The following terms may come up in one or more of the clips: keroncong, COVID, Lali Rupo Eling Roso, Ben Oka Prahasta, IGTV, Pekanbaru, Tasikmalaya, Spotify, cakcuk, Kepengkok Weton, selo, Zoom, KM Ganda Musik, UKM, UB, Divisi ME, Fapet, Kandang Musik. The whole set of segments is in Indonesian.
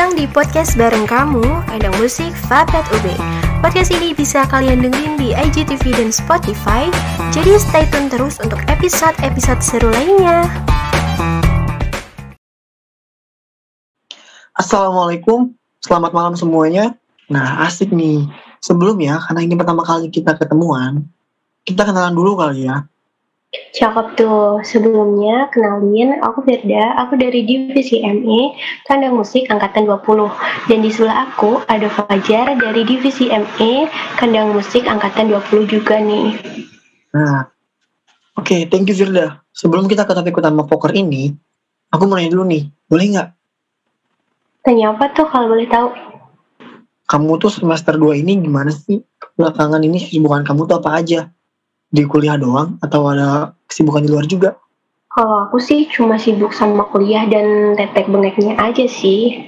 datang di podcast bareng kamu, Kandang Musik Fapet UB. Podcast ini bisa kalian dengerin di IGTV dan Spotify. Jadi stay tune terus untuk episode-episode seru lainnya. Assalamualaikum, selamat malam semuanya. Nah, asik nih. Sebelumnya, karena ini pertama kali kita ketemuan, kita kenalan dulu kali ya. Cakep tuh. Sebelumnya kenalin, aku Firda, aku dari Divisi ME Kandang Musik Angkatan 20. Dan di sebelah aku ada Fajar dari Divisi ME Kandang Musik Angkatan 20 juga nih. Nah, oke, thank you Firda. Sebelum kita ketakut-takutan sama poker ini, aku mau nanya dulu nih, boleh nggak? Tanya apa tuh kalau boleh tahu? Kamu tuh semester 2 ini gimana sih? Belakangan ini kesibukan kamu tuh apa aja? Di kuliah doang atau ada kesibukan di luar juga? Kalau aku sih cuma sibuk sama kuliah dan tetek bengeknya aja sih.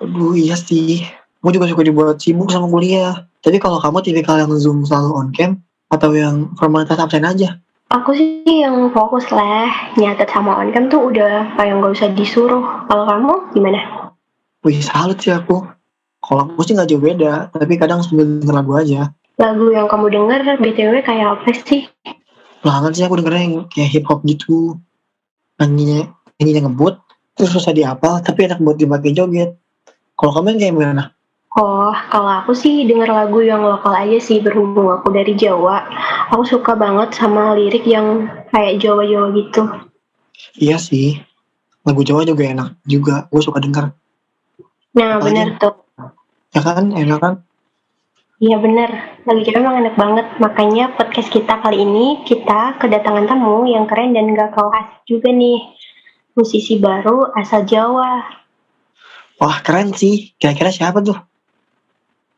Aduh iya sih, aku juga suka dibuat sibuk sama kuliah. Tapi kalau kamu tipikal yang Zoom selalu on cam atau yang formalitas absen aja? Aku sih yang fokus lah, nyatet sama on cam tuh udah kayak gak usah disuruh. Kalau kamu gimana? Wih salut sih aku. Kalau aku sih gak jauh beda, tapi kadang sambil denger lagu aja. Lagu yang kamu denger, BTW kayak apa sih? Belakangan sih aku dengernya yang kayak hip-hop gitu. Nyanyinya ngebut, terus susah dihafal, tapi enak buat dipakai joget. Kalau kamu kayak gimana? Oh, kalau aku sih denger lagu yang lokal aja sih, berhubung aku dari Jawa. Aku suka banget sama lirik yang kayak Jawa-Jawa gitu. Iya sih, lagu Jawa juga enak juga, gue suka denger. Nah, bener tuh. Ya kan, enak kan? Iya benar, lagu kita memang enak banget. Makanya podcast kita kali ini kita kedatangan tamu yang keren dan gak kalah asik juga nih. Musisi baru asal Jawa. Wah keren sih, kira-kira siapa tuh?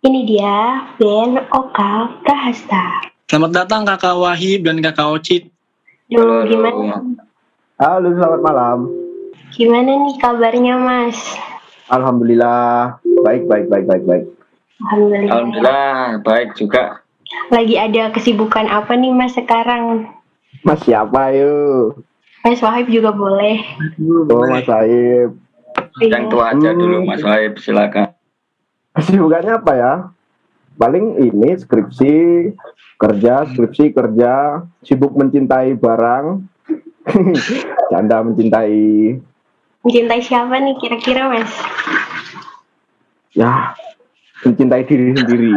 Ini dia, Ben Oka Prahasta. Selamat datang kakak Wahib dan kakak Ocit. Duh, gimana? Halo, selamat malam. Gimana nih kabarnya mas? Alhamdulillah, baik. Alhamdulillah, baik juga. Lagi ada kesibukan apa nih mas sekarang? Mas siapa yuk? Mas Wahib juga boleh. Oh mas Wahib. Yang tua aja dulu mas Wahib, silakan. Kesibukannya apa ya? Paling ini skripsi kerja, sibuk mencintai barang. Canda mencintai. Mencintai siapa nih kira-kira mas? Ya. Mencintai diri sendiri,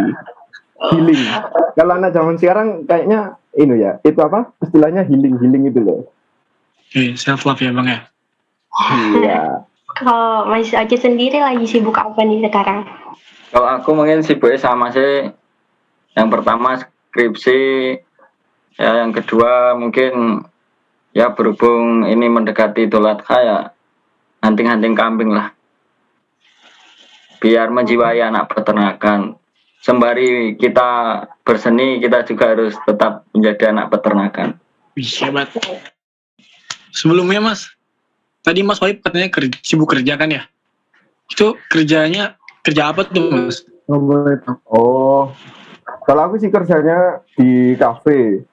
healing. Kalau anak zaman sekarang kayaknya ini ya, itu apa istilahnya healing itu loh. Self love ya bang ya. Iya. Kalau Mas Aji sendiri lagi sibuk apa nih sekarang? Kalau aku mungkin sibuknya sama sih. Yang pertama skripsi, ya yang kedua mungkin ya berhubung ini mendekati Idul Adha ya hunting kambing lah. Biar menjiwai anak peternakan. Sembari kita berseni, kita juga harus tetap menjadi anak peternakan. Hebat. Sebelumnya mas, tadi mas Wahib katanya sibuk kerja kan ya? Itu kerjanya kerja apa tuh mas? Oh, kalau aku sih kerjanya di kafe.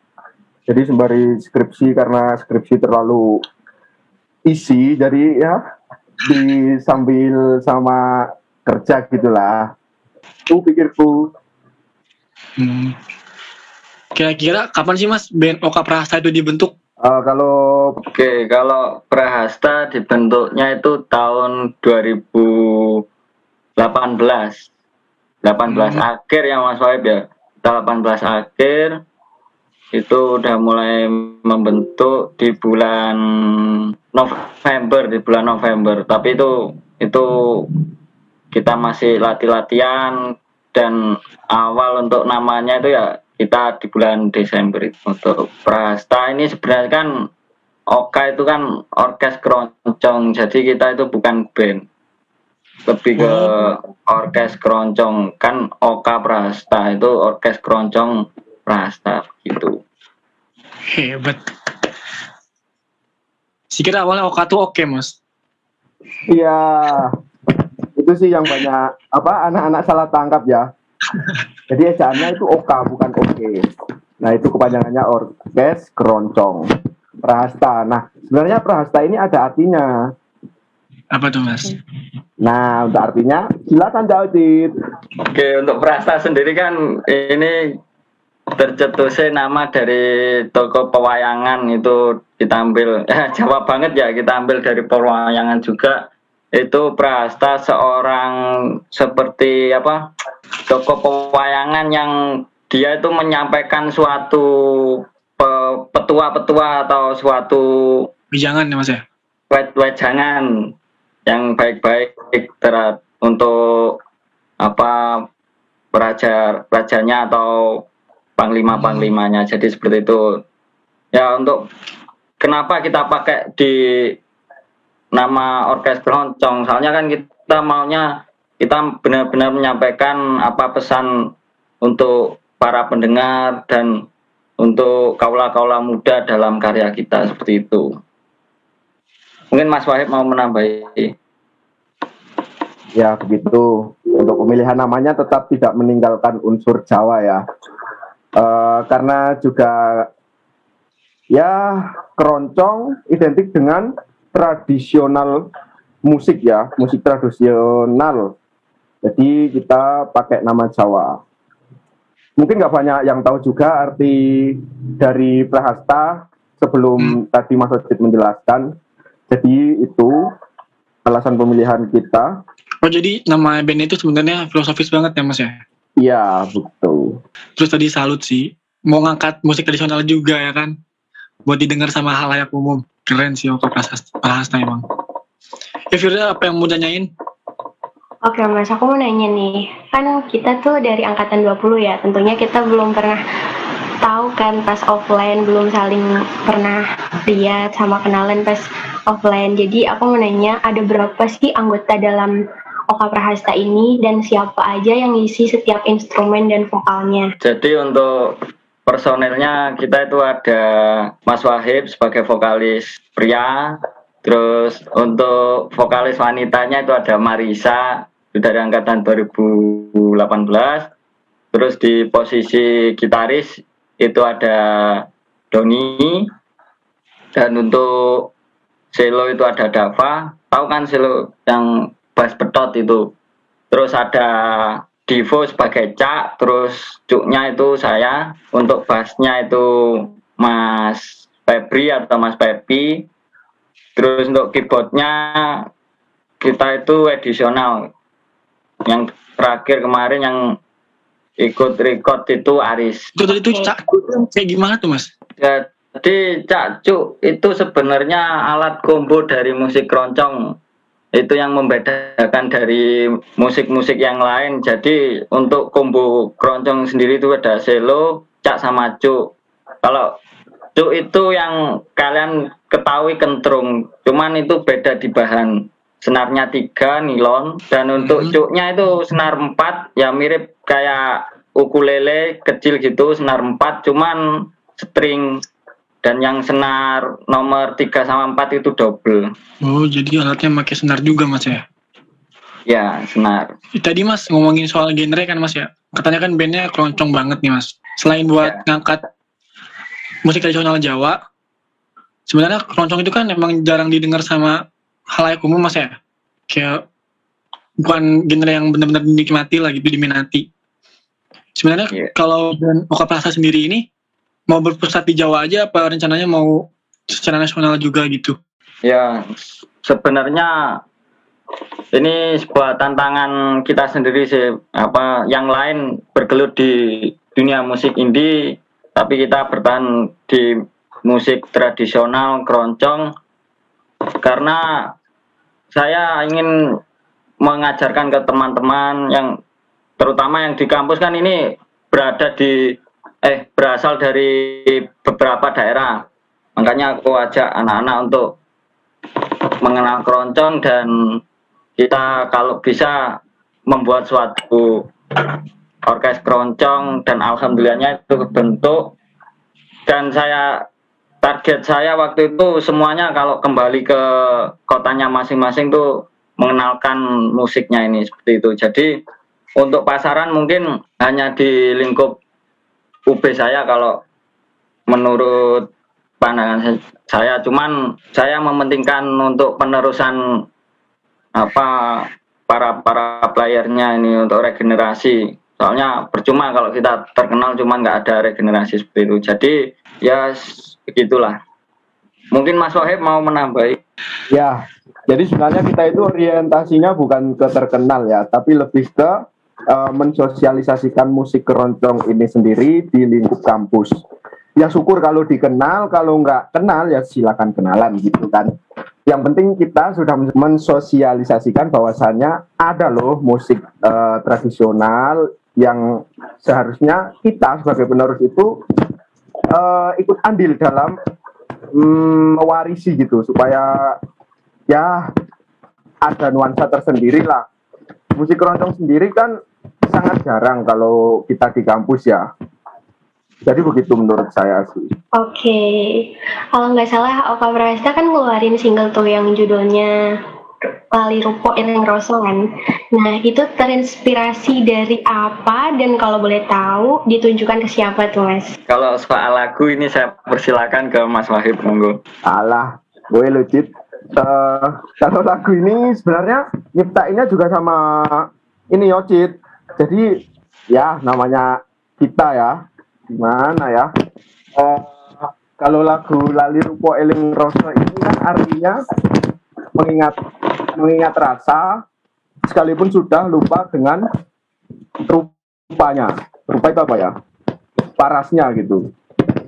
Jadi sembari skripsi, karena skripsi terlalu isi, jadi ya di sambil sama kerja gitulah, aku pikirku. Kira-kira kapan sih mas Ben Oka Prahasta itu dibentuk? Kalau Prahasta dibentuknya itu tahun 2018 akhir ya mas Wahib ya. 18 akhir itu udah mulai membentuk di bulan November. Tapi itu kita masih latihan dan awal untuk namanya itu ya kita di bulan Desember itu. Untuk Prahasta ini sebenarnya kan Oka itu kan orkes keroncong, jadi kita itu bukan band, lebih ke orkes keroncong. Kan Oka Prahasta itu orkes keroncong Prahasta gitu. Hebat. Sekira awalnya Oka tuh oke mas? Iya. Itu sih yang banyak anak-anak salah tangkap ya. Jadi ejaannya itu Oka bukan oke. Nah itu kepanjangannya orkes keroncong Prahasta. Nah sebenarnya Prahasta ini ada artinya. Apa tuh mas? Nah, untuk artinya silakan diaudit. Oke, untuk Prahasta sendiri kan ini tercetusnya nama dari toko pewayangan itu kita ambil. Jawa banget ya, kita ambil dari pewayangan juga. Itu Prahasta seorang seperti apa? Toko pewayangan yang dia itu menyampaikan suatu petua-petua atau suatu wijangan ya Mas ya. Wejangan yang baik-baik untuk apa raja-rajanya atau panglima-panglimanya. Jadi seperti itu. Ya, untuk kenapa kita pakai di nama orkes keroncong? Soalnya kan kita maunya kita benar-benar menyampaikan apa pesan untuk para pendengar dan untuk kaula-kaula muda dalam karya kita seperti itu. Mungkin Mas Wahid mau menambahi. Ya, begitu. Untuk pemilihan namanya tetap tidak meninggalkan unsur Jawa ya. Karena juga ya keroncong identik dengan tradisional musik ya, musik tradisional. Jadi kita pakai nama Jawa. Mungkin nggak banyak yang tahu juga arti dari Prahasta sebelum tadi Mas Wahid menjelaskan. Jadi itu alasan pemilihan kita. Oh, jadi nama band itu sebenarnya filosofis banget ya Mas ya? Iya, betul. Terus tadi salut sih, mau ngangkat musik tradisional juga ya kan? Buat didengar sama halayak umum. Keren sih Oka Prahasta emang. Ya Firda, apa yang mau tanyain? Oke Mas, aku mau nanya nih. Kan kita tuh dari angkatan 20 ya, tentunya kita belum pernah tahu kan pas offline, belum saling pernah lihat sama kenalan pas offline. Jadi aku mau nanya, ada berapa sih anggota dalam Oka Prahasta ini dan siapa aja yang ngisi setiap instrumen dan vokalnya? Jadi untuk personelnya kita itu ada Mas Wahib sebagai vokalis pria, terus untuk vokalis wanitanya itu ada Marisa dari angkatan 2018, terus di posisi gitaris itu ada Doni, dan untuk selo itu ada Dava, tahu kan selo yang bass pedot itu. Terus ada Divo sebagai Cak, terus Cuknya itu saya, untuk bassnya itu Mas Febri atau Mas Pepi. Terus untuk keyboardnya kita itu edisional. Yang terakhir kemarin yang ikut record itu Aris. Itu Cak kayak gimana tuh Mas? Jadi Cak Cuk itu sebenarnya alat combo dari musik keroncong. Itu yang membedakan dari musik-musik yang lain. Jadi untuk combo keroncong sendiri itu ada selo, Cak sama Cuk. Kalau Cuk itu yang kalian ketahui kentrung, cuman itu beda di bahan. Senarnya 3 nilon, dan untuk Cuknya itu senar 4, ya mirip kayak ukulele kecil gitu, senar 4 cuman string, dan yang senar nomor 3 sama 4 itu double. Oh, jadi alatnya pakai senar juga Mas ya? Ya, senar. Tadi Mas ngomongin soal genre kan Mas ya, katanya kan bandnya keroncong banget nih Mas. Selain buat ngangkat musik tradisional Jawa, sebenarnya keroncong itu kan emang jarang didengar sama halayak umum Mas ya, kayak bukan genre yang benar-benar dinikmati lah gitu, diminati. Sebenarnya kalau Oka Prahasta sendiri ini mau berpusat di Jawa aja apa rencananya mau secara nasional juga gitu? Ya, sebenarnya ini sebuah tantangan kita sendiri sih, apa yang lain bergelut di dunia musik indie, tapi kita bertahan di musik tradisional keroncong. Karena saya ingin mengajarkan ke teman-teman yang terutama yang di kampus kan ini berasal dari beberapa daerah. Makanya aku ajak anak-anak untuk mengenal keroncong dan kita kalau bisa membuat suatu orkes keroncong, dan alhamdulillahnya itu kebentuk. Dan target saya waktu itu semuanya kalau kembali ke kotanya masing-masing tuh mengenalkan musiknya ini seperti itu. Jadi untuk pasaran mungkin hanya di lingkup UB saya kalau menurut pandangan saya. Cuman saya mementingkan untuk penerusan apa para playernya ini untuk regenerasi. Soalnya percuma kalau kita terkenal cuman nggak ada regenerasi seperti itu. Jadi ya begitulah. Mungkin Mas Wahib mau menambahi. Ya, jadi sebenarnya kita itu orientasinya bukan ke terkenal ya, tapi lebih ke mensosialisasikan musik keroncong ini sendiri di lingkup kampus. Ya syukur kalau dikenal, kalau nggak kenal ya silakan kenalan gitu kan. Yang penting kita sudah mensosialisasikan bahwasannya ada loh musik tradisional yang seharusnya kita sebagai penerus itu ikut andil dalam mewarisi gitu, supaya ya ada nuansa tersendiri lah. Musik keroncong sendiri kan sangat jarang kalau kita di kampus ya. Jadi begitu menurut saya sih. Oke. Kalau nggak salah Oka Prahasta kan ngeluarin single tuh yang judulnya Lali Rupo Eling Roso kan. Nah itu terinspirasi dari apa, dan kalau boleh tahu ditunjukkan ke siapa tuh Mas? Kalau soal lagu ini saya persilakan ke Mas Wahib, monggo. Alah, gue lucit. Kalau lagu ini sebenarnya nyiptainnya juga sama ini Yocit. Jadi ya namanya kita ya. Gimana ya, kalau lagu Lali Rupo Eling Roso ini kan artinya mengingat rasa sekalipun sudah lupa dengan rupanya. Rupa itu apa ya? Parasnya gitu.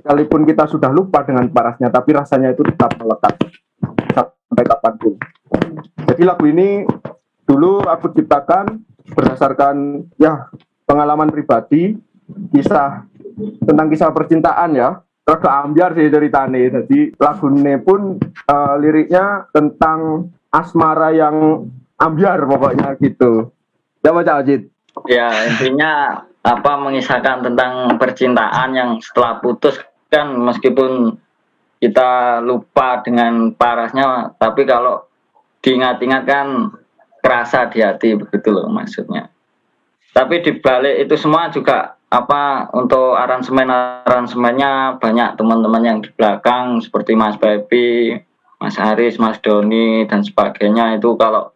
Sekalipun kita sudah lupa dengan parasnya, tapi rasanya itu tetap melekat sampai kapanpun. Jadi lagu ini dulu aku ciptakan berdasarkan ya pengalaman pribadi, tentang kisah percintaan ya, rada ambyar sih ceritane. Jadi lagune pun liriknya tentang asmara yang ambyar pokoknya gitu. Ya Mas Ajit. Ya intinya mengisahkan tentang percintaan yang setelah putus kan, meskipun kita lupa dengan parasnya, tapi kalau diingat-ingat kan kerasa di hati, begitu loh maksudnya. Tapi dibalik itu semua juga untuk aransemen-aransemennya banyak teman-teman yang di belakang seperti Mas Baby, Mas Haris, Mas Doni dan sebagainya. Itu kalau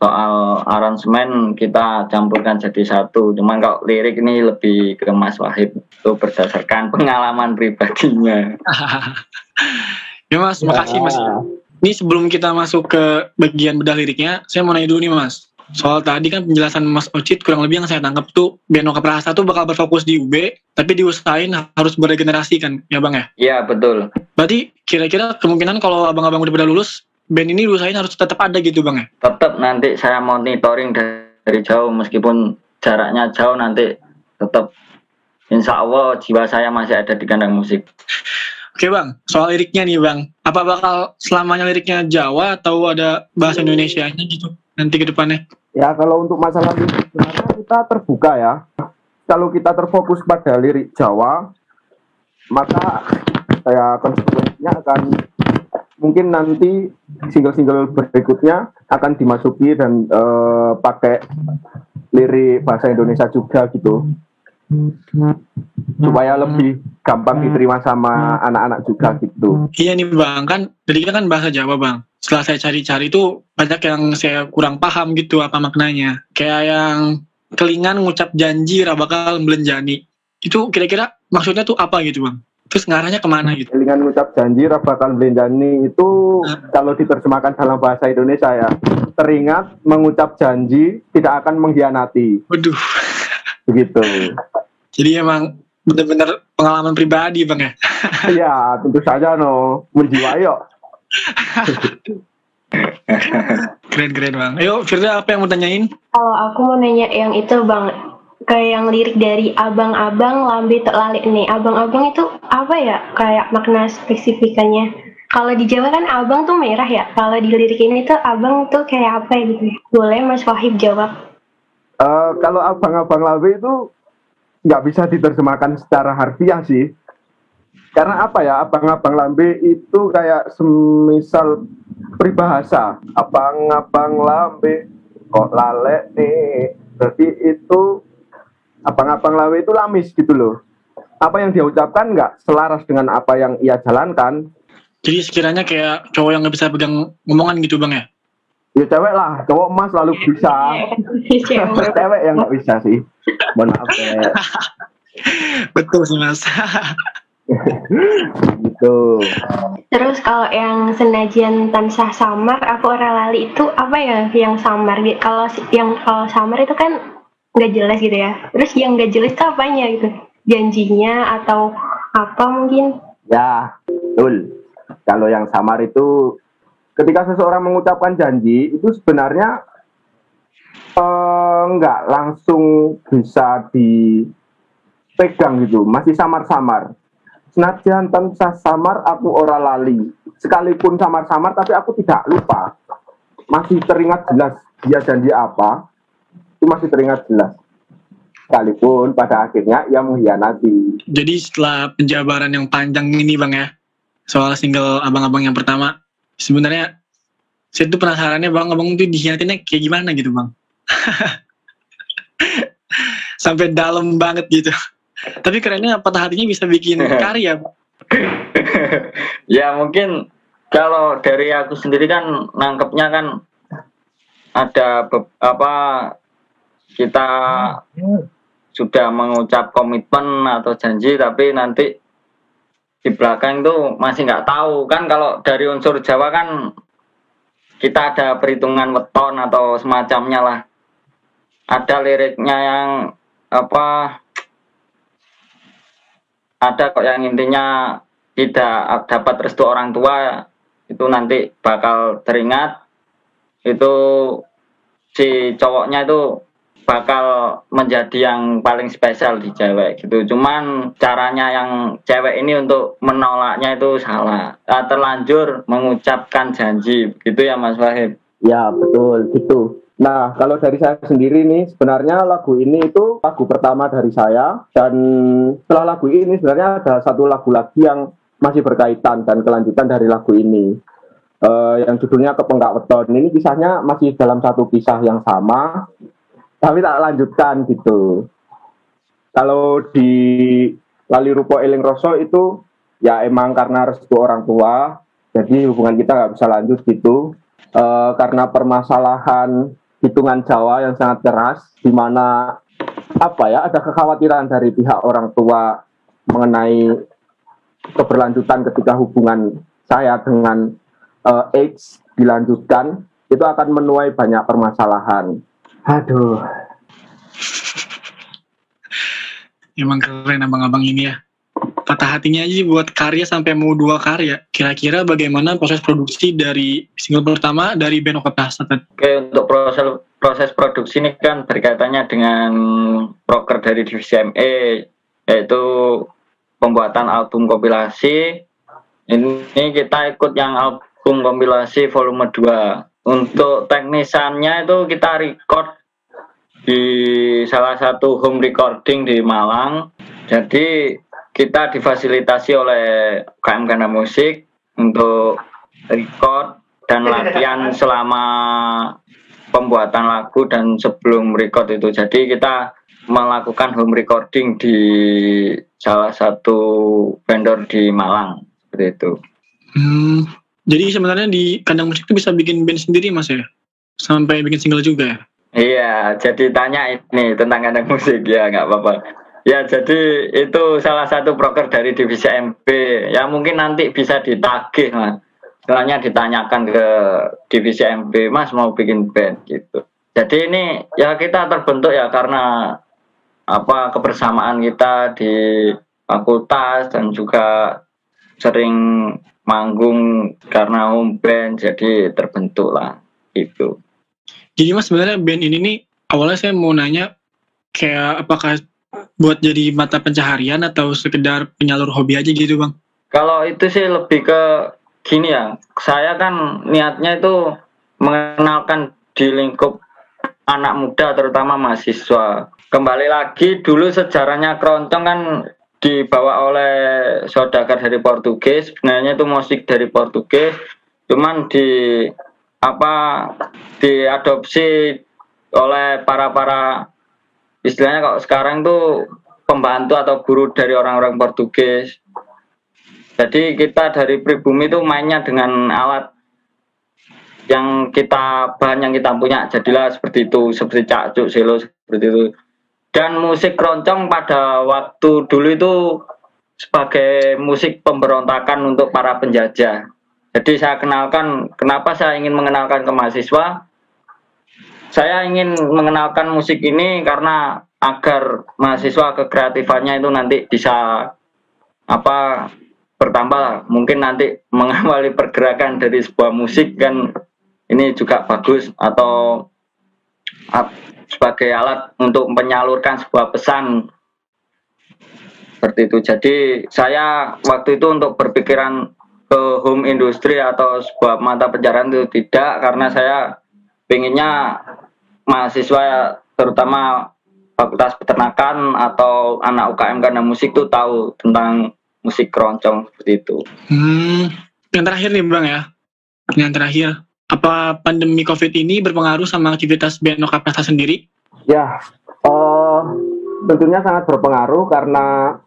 soal aransemen kita campurkan jadi satu. Cuman kalau lirik ini lebih ke Mas Wahid, itu berdasarkan pengalaman pribadinya. Ya Mas, makasih Mas. Ini sebelum kita masuk ke bagian bedah liriknya, saya mau nanya dulu nih Mas. Soal tadi kan penjelasan Mas Ocit, kurang lebih yang saya tangkap tuh Ben Oka Prahasta tuh bakal berfokus di UB, tapi diusahain harus beregenerasi kan ya Bang ya? Iya betul. Berarti kira-kira kemungkinan kalau abang-abang udah lulus, band ini diusahain harus tetap ada gitu Bang ya? Tetap, nanti saya monitoring dari jauh, meskipun jaraknya jauh nanti tetap insya Allah jiwa saya masih ada di Kandang Musik. Oke Bang, soal liriknya nih Bang, apa bakal selamanya liriknya Jawa atau ada bahasa Indonesianya gitu nanti ke depannya? Ya kalau untuk masalah lirik sebenarnya kita terbuka ya. Kalau kita terfokus pada lirik Jawa, maka saya konsekuensinya akan mungkin nanti single-single berikutnya akan dimasuki dan pakai lirik bahasa Indonesia juga gitu, supaya lebih gampang diterima sama anak-anak juga gitu. Iya nih Bang, kan tadi kan bahasa Jawa Bang, setelah saya cari-cari itu banyak yang saya kurang paham gitu apa maknanya. Kayak yang kelingan ngucap janji rabakal belenjani, itu kira-kira maksudnya tuh apa gitu Bang? Terus ngarahnya kemana gitu? Kelingan ngucap janji rabakal belenjani itu kalau diterjemahkan dalam bahasa Indonesia ya, teringat mengucap janji tidak akan mengkhianati. Waduh, begitu. Jadi emang benar-benar pengalaman pribadi Bang ya? Iya tentu saja no, menjiwai yuk. Keren-keren Bang. Ayo Firda, apa yang mau tanyain? Kalau aku mau nanya yang itu Bang, kayak yang lirik dari abang-abang lambe tok lalik nih. Abang-abang itu apa ya, kayak makna spesifikannya? Kalau di Jawa kan abang tuh merah ya, kalau di lirik ini tuh abang tuh kayak apa gitu ya? Boleh Mas Wahib jawab. Kalau abang-abang lambe itu nggak bisa diterjemahkan secara harfiah sih, karena apa ya, abang-abang lambe itu kayak semisal peribahasa, abang-abang lambe kok lalek nih, berarti itu abang-abang lambe itu lamis gitu loh, apa yang dia ucapkan nggak selaras dengan apa yang ia jalankan. Jadi sekiranya kayak cowok yang nggak bisa pegang ngomongan gitu Bang ya? Ya cewek lah, cowok emas selalu bisa. Cewek yang nggak bisa sih. Mohon maaf ya. Betul sih Mas. Gitu. Terus kalau yang senajan tansah samar, aku orang lali itu apa ya yang samar? Kalau yang kalau samar itu kan nggak jelas gitu ya. Terus yang nggak jelas itu apanya gitu? Janjinya atau apa mungkin? Ya, betul. Kalau yang samar itu ketika seseorang mengucapkan janji itu sebenarnya nggak langsung bisa dipegang gitu, masih samar-samar. Senajan tansah samar aku ora lali. Sekalipun samar-samar tapi aku tidak lupa. Masih teringat jelas dia janji apa. Itu masih teringat jelas. Sekalipun pada akhirnya ia mengkhianati. Jadi setelah penjabaran yang panjang ini Bang ya, soal single abang-abang yang pertama, sebenarnya saya tuh penasarannya abang-abang tuh dikhianatinnya kayak gimana gitu Bang. Sampai dalam banget gitu. Tapi kerennya patah hatinya bisa bikin karya. Ya mungkin kalau dari aku sendiri kan nangkepnya kan ada apa kita sudah mengucap komitmen atau janji tapi nanti di belakang tuh masih nggak tahu kan. Kalau dari unsur Jawa kan kita ada perhitungan weton atau semacamnya lah. Ada liriknya yang apa? Ada kok yang intinya tidak dapat restu orang tua itu nanti bakal teringat, itu si cowoknya itu bakal menjadi yang paling spesial di cewek gitu. Cuman caranya yang cewek ini untuk menolaknya itu salah, terlanjur mengucapkan janji gitu ya Mas Wahid. Ya betul gitu. Nah, kalau dari saya sendiri nih, sebenarnya lagu ini itu lagu pertama dari saya. Dan setelah lagu ini sebenarnya ada satu lagu lagi yang masih berkaitan dan kelanjutan dari lagu ini. Yang judulnya Kepengkok Weton. Ini kisahnya masih dalam satu kisah yang sama, tapi tak lanjutkan gitu. Kalau di Lali Rupo Eling Roso itu, ya emang karena restu orang tua, jadi hubungan kita nggak bisa lanjut gitu. Karena permasalahan hitungan Jawa yang sangat keras, di mana apa ya, ada kekhawatiran dari pihak orang tua mengenai keberlanjutan ketika hubungan saya dengan X dilanjutkan, itu akan menuai banyak permasalahan. Aduh, emang keren abang-abang ini ya. Patah hatinya aja buat karya sampai mau 2 karya. Kira-kira bagaimana proses produksi dari single pertama dari Ben Oka Prahasta? Oke, untuk proses produksi ini kan berkaitannya dengan proker dari Divisi ME, yaitu pembuatan album kompilasi. Ini kita ikut yang album kompilasi volume 2. Untuk teknisannya itu kita record di salah satu home recording di Malang. Jadi kita difasilitasi oleh KM Ganda Musik untuk record dan latihan selama pembuatan lagu dan sebelum record itu. Jadi kita melakukan home recording di salah satu vendor di Malang seperti itu. Jadi sebenarnya di Kandang Musik itu bisa bikin band sendiri Mas ya? Sampai bikin single juga ya? Iya, jadi tanya ini tentang Kandang Musik ya, nggak apa-apa. Ya, jadi itu salah satu proker dari Divisi MB. Ya, mungkin nanti bisa ditagih, Mas. Setelahnya ditanyakan ke Divisi MB, Mas mau bikin band, gitu. Jadi ini, ya kita terbentuk ya karena apa kebersamaan kita di fakultas dan juga sering manggung karena home band, jadi terbentuk lah, gitu. Jadi, Mas, sebenarnya band ini nih, awalnya saya mau nanya, kayak apakah buat jadi mata pencaharian atau sekedar penyalur hobi aja gitu Bang? Kalau itu sih lebih ke gini ya, saya kan niatnya itu mengenalkan di lingkup anak muda terutama mahasiswa. Kembali lagi dulu sejarahnya keroncong kan dibawa oleh saudagar dari Portugis, sebenarnya itu musik dari Portugis, cuman diadopsi oleh para istilahnya kalau sekarang tuh pembantu atau guru dari orang-orang Portugis. Jadi kita dari pribumi itu mainnya dengan alat yang kita bahan yang kita punya jadilah seperti itu, seperti cakcuk, selo seperti itu. Dan musik keroncong pada waktu dulu itu sebagai musik pemberontakan untuk para penjajah. Jadi saya kenalkan, kenapa saya ingin mengenalkan ke mahasiswa, saya ingin mengenalkan musik ini karena agar mahasiswa kekreatifannya itu nanti bisa apa bertambah, mungkin nanti mengawali pergerakan dari sebuah musik kan ini juga bagus, atau sebagai alat untuk menyalurkan sebuah pesan seperti itu. Jadi saya waktu itu untuk berpikiran ke home industry atau sebuah mata pelajaran itu tidak, karena saya pengennya mahasiswa terutama fakultas peternakan atau anak UKM Kandang Musik itu tahu tentang musik keroncong seperti itu. Yang terakhir nih Bang ya, yang terakhir, apa pandemi COVID ini berpengaruh sama aktivitas Ben Oka Prahasta sendiri? Ya, tentunya sangat berpengaruh karena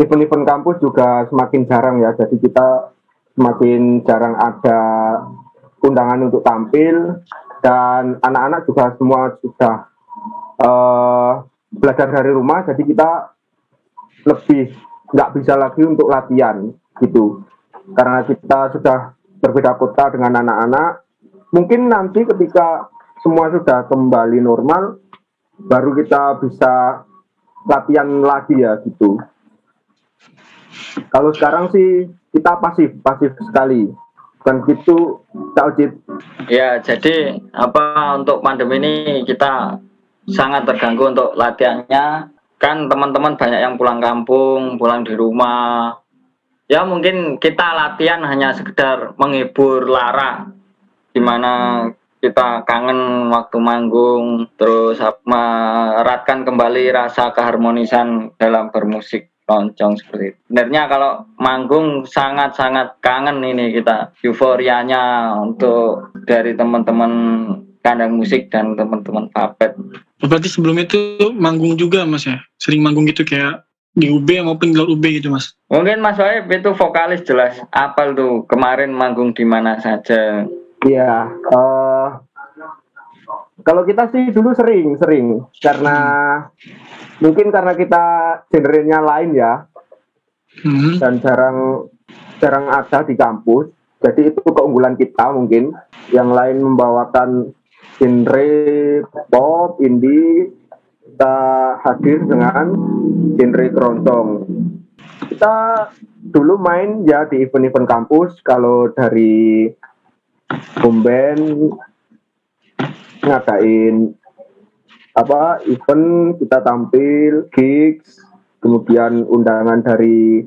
event-event kampus juga semakin jarang ya. Jadi kita semakin jarang ada undangan untuk tampil, dan anak-anak juga semua sudah belajar dari rumah. Jadi kita lebih nggak bisa lagi untuk latihan gitu, karena kita sudah berbeda kota dengan anak-anak. Mungkin nanti ketika semua sudah kembali normal, baru kita bisa latihan lagi ya gitu. Kalau sekarang sih kita pasif sekali, bukan gitu, Kak Ucit? Ya, jadi apa untuk pandemi ini kita sangat terganggu untuk latihannya. Kan teman-teman banyak yang pulang kampung, pulang di rumah. Ya mungkin kita latihan hanya sekedar menghibur lara, dimana kita kangen waktu manggung, terus meratkan kembali rasa keharmonisan dalam bermusik keroncong seperti itu. Sebenarnya kalau manggung sangat-sangat kangen ini kita, euforianya untuk dari teman-teman Kandang Musik dan teman-teman Fapet. Berarti sebelum itu manggung juga Mas ya? Sering manggung gitu kayak di UB maupun di luar UB gitu Mas? Mungkin Mas Waib itu vokalis jelas apal tuh kemarin manggung di mana saja. Iya, kalau kita sih dulu sering karena mungkin karena kita genrenya lain ya, dan jarang ada di kampus. Jadi itu keunggulan kita mungkin. Yang lain membawakan genre pop, indie, kita hadir dengan genre keroncong. Kita dulu main ya di event-event kampus. Kalau dari home band ngadain apa event, kita tampil gigs, kemudian undangan dari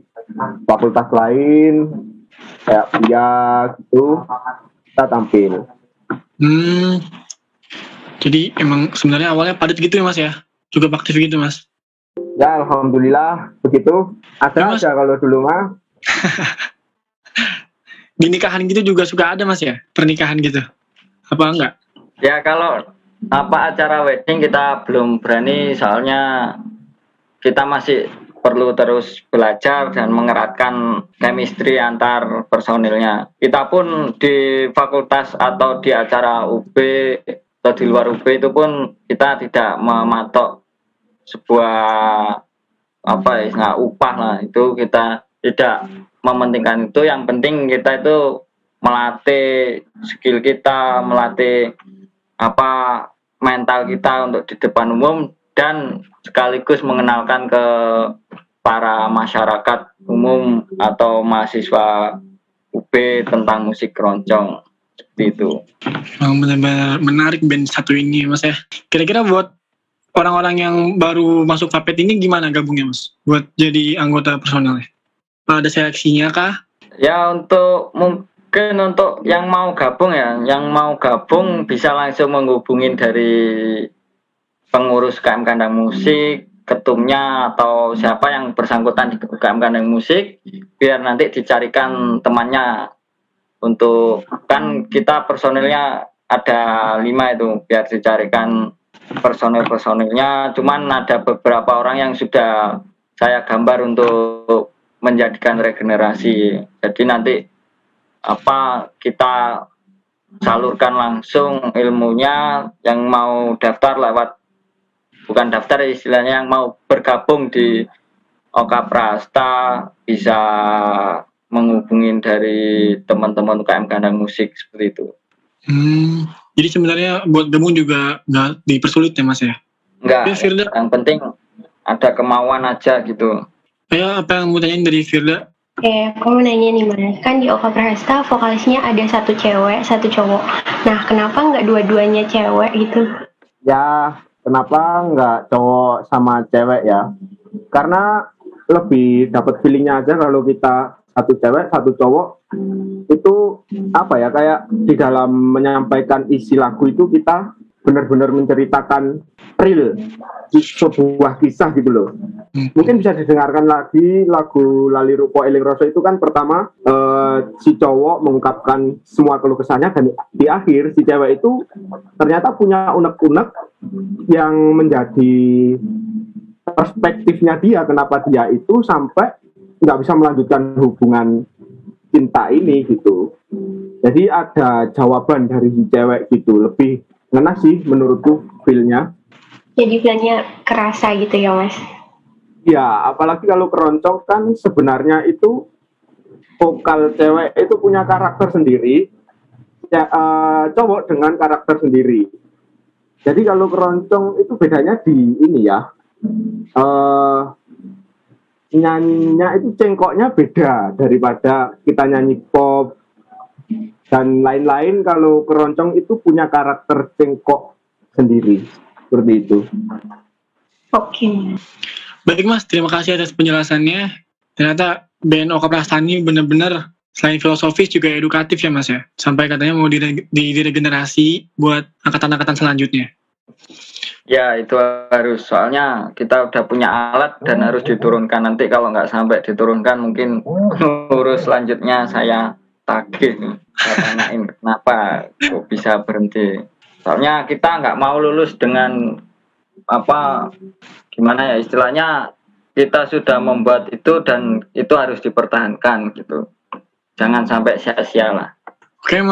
fakultas lain kayak ya gitu kita tampil. Jadi emang sebenarnya awalnya padat gitu ya Mas ya? Juga aktif gitu Mas? Ya alhamdulillah begitu. Ada ya, kalau dulu mah. Di nikahan gitu juga suka ada Mas ya? Pernikahan gitu? Apa enggak? Ya kalau apa acara wedding kita belum berani, soalnya kita masih perlu terus belajar dan mengeratkan chemistry antar personilnya. Kita pun di fakultas atau di acara UB atau di luar UB itu pun kita tidak mematok sebuah apa ya upah lah, itu kita tidak mementingkan itu. Yang penting kita itu melatih skill kita, melatih apa mental kita untuk di depan umum, dan sekaligus mengenalkan ke para masyarakat umum atau mahasiswa UB tentang musik keroncong seperti itu. Benar-benar menarik band satu ini Mas ya. Kira-kira buat orang-orang yang baru masuk Fapet ini gimana gabungnya Mas? Buat jadi anggota personalnya? Ada seleksinya kah? Ya untuk mungkin untuk yang mau gabung ya, yang mau gabung bisa langsung menghubungin dari pengurus KM Kandang Musik, ketumnya atau siapa yang bersangkutan di KM Kandang Musik, biar nanti dicarikan temannya. Untuk kan kita personilnya ada 5 itu, biar dicarikan personil-personilnya. Cuman ada beberapa orang yang sudah saya gambar untuk menjadikan regenerasi. Jadi nanti apa kita salurkan langsung ilmunya. Yang mau daftar lewat, bukan daftar istilahnya, yang mau bergabung di Oka Prahasta bisa menghubungin dari teman-teman KM Kandang Musik seperti itu. Jadi sebenarnya buat demo juga nggak dipersulit ya Mas ya? Nggak, ya, Firda, yang penting ada kemauan aja gitu. Ya, apa yang mau tanyain dari Firda? Oke, aku mau nanya nih Mas, kan di Oka Prahasta vokalisnya ada satu cewek, satu cowok. Nah, kenapa nggak dua-duanya cewek gitu? Ya, kenapa nggak cowok sama cewek ya? Karena lebih dapat feelingnya aja kalau kita satu cewek, satu cowok. Itu apa ya, kayak di dalam menyampaikan isi lagu itu kita benar-benar menceritakan real sebuah kisah gitu loh. Mungkin bisa didengarkan lagi lagu Lali Rupo Eling Roso itu kan pertama si cowok mengungkapkan semua keluh kesahnya, dan di akhir si cewek itu ternyata punya unek-unek yang menjadi perspektifnya dia, kenapa dia itu sampai nggak bisa melanjutkan hubungan cinta ini gitu. Jadi ada jawaban dari si cewek gitu, lebih ngena sih menurutku feel-nya. Jadi feel-nya kerasa gitu ya Mas? Ya, apalagi kalau keroncong kan sebenarnya itu vokal cewek itu punya karakter sendiri, ya, cowok dengan karakter sendiri. Jadi kalau keroncong itu bedanya di ini ya, nyanyinya itu cengkoknya beda daripada kita nyanyi pop dan lain-lain. Kalau keroncong itu punya karakter cengkok sendiri, seperti itu. Oke. Baik Mas, terima kasih atas penjelasannya. Ternyata Ben Oka Prahasta ini benar-benar selain filosofis juga edukatif ya Mas ya. Sampai katanya mau diregenerasi buat angkatan-angkatan selanjutnya. Ya itu harus, soalnya kita udah punya alat dan harus diturunkan. Nanti kalau nggak sampai diturunkan mungkin urus selanjutnya saya tagih. Saya tanyain kenapa kok bisa berhenti. Soalnya kita nggak mau lulus dengan apa, gimana ya istilahnya, kita sudah membuat itu dan itu harus dipertahankan gitu, jangan sampai sia-sia lah. Oke Mas.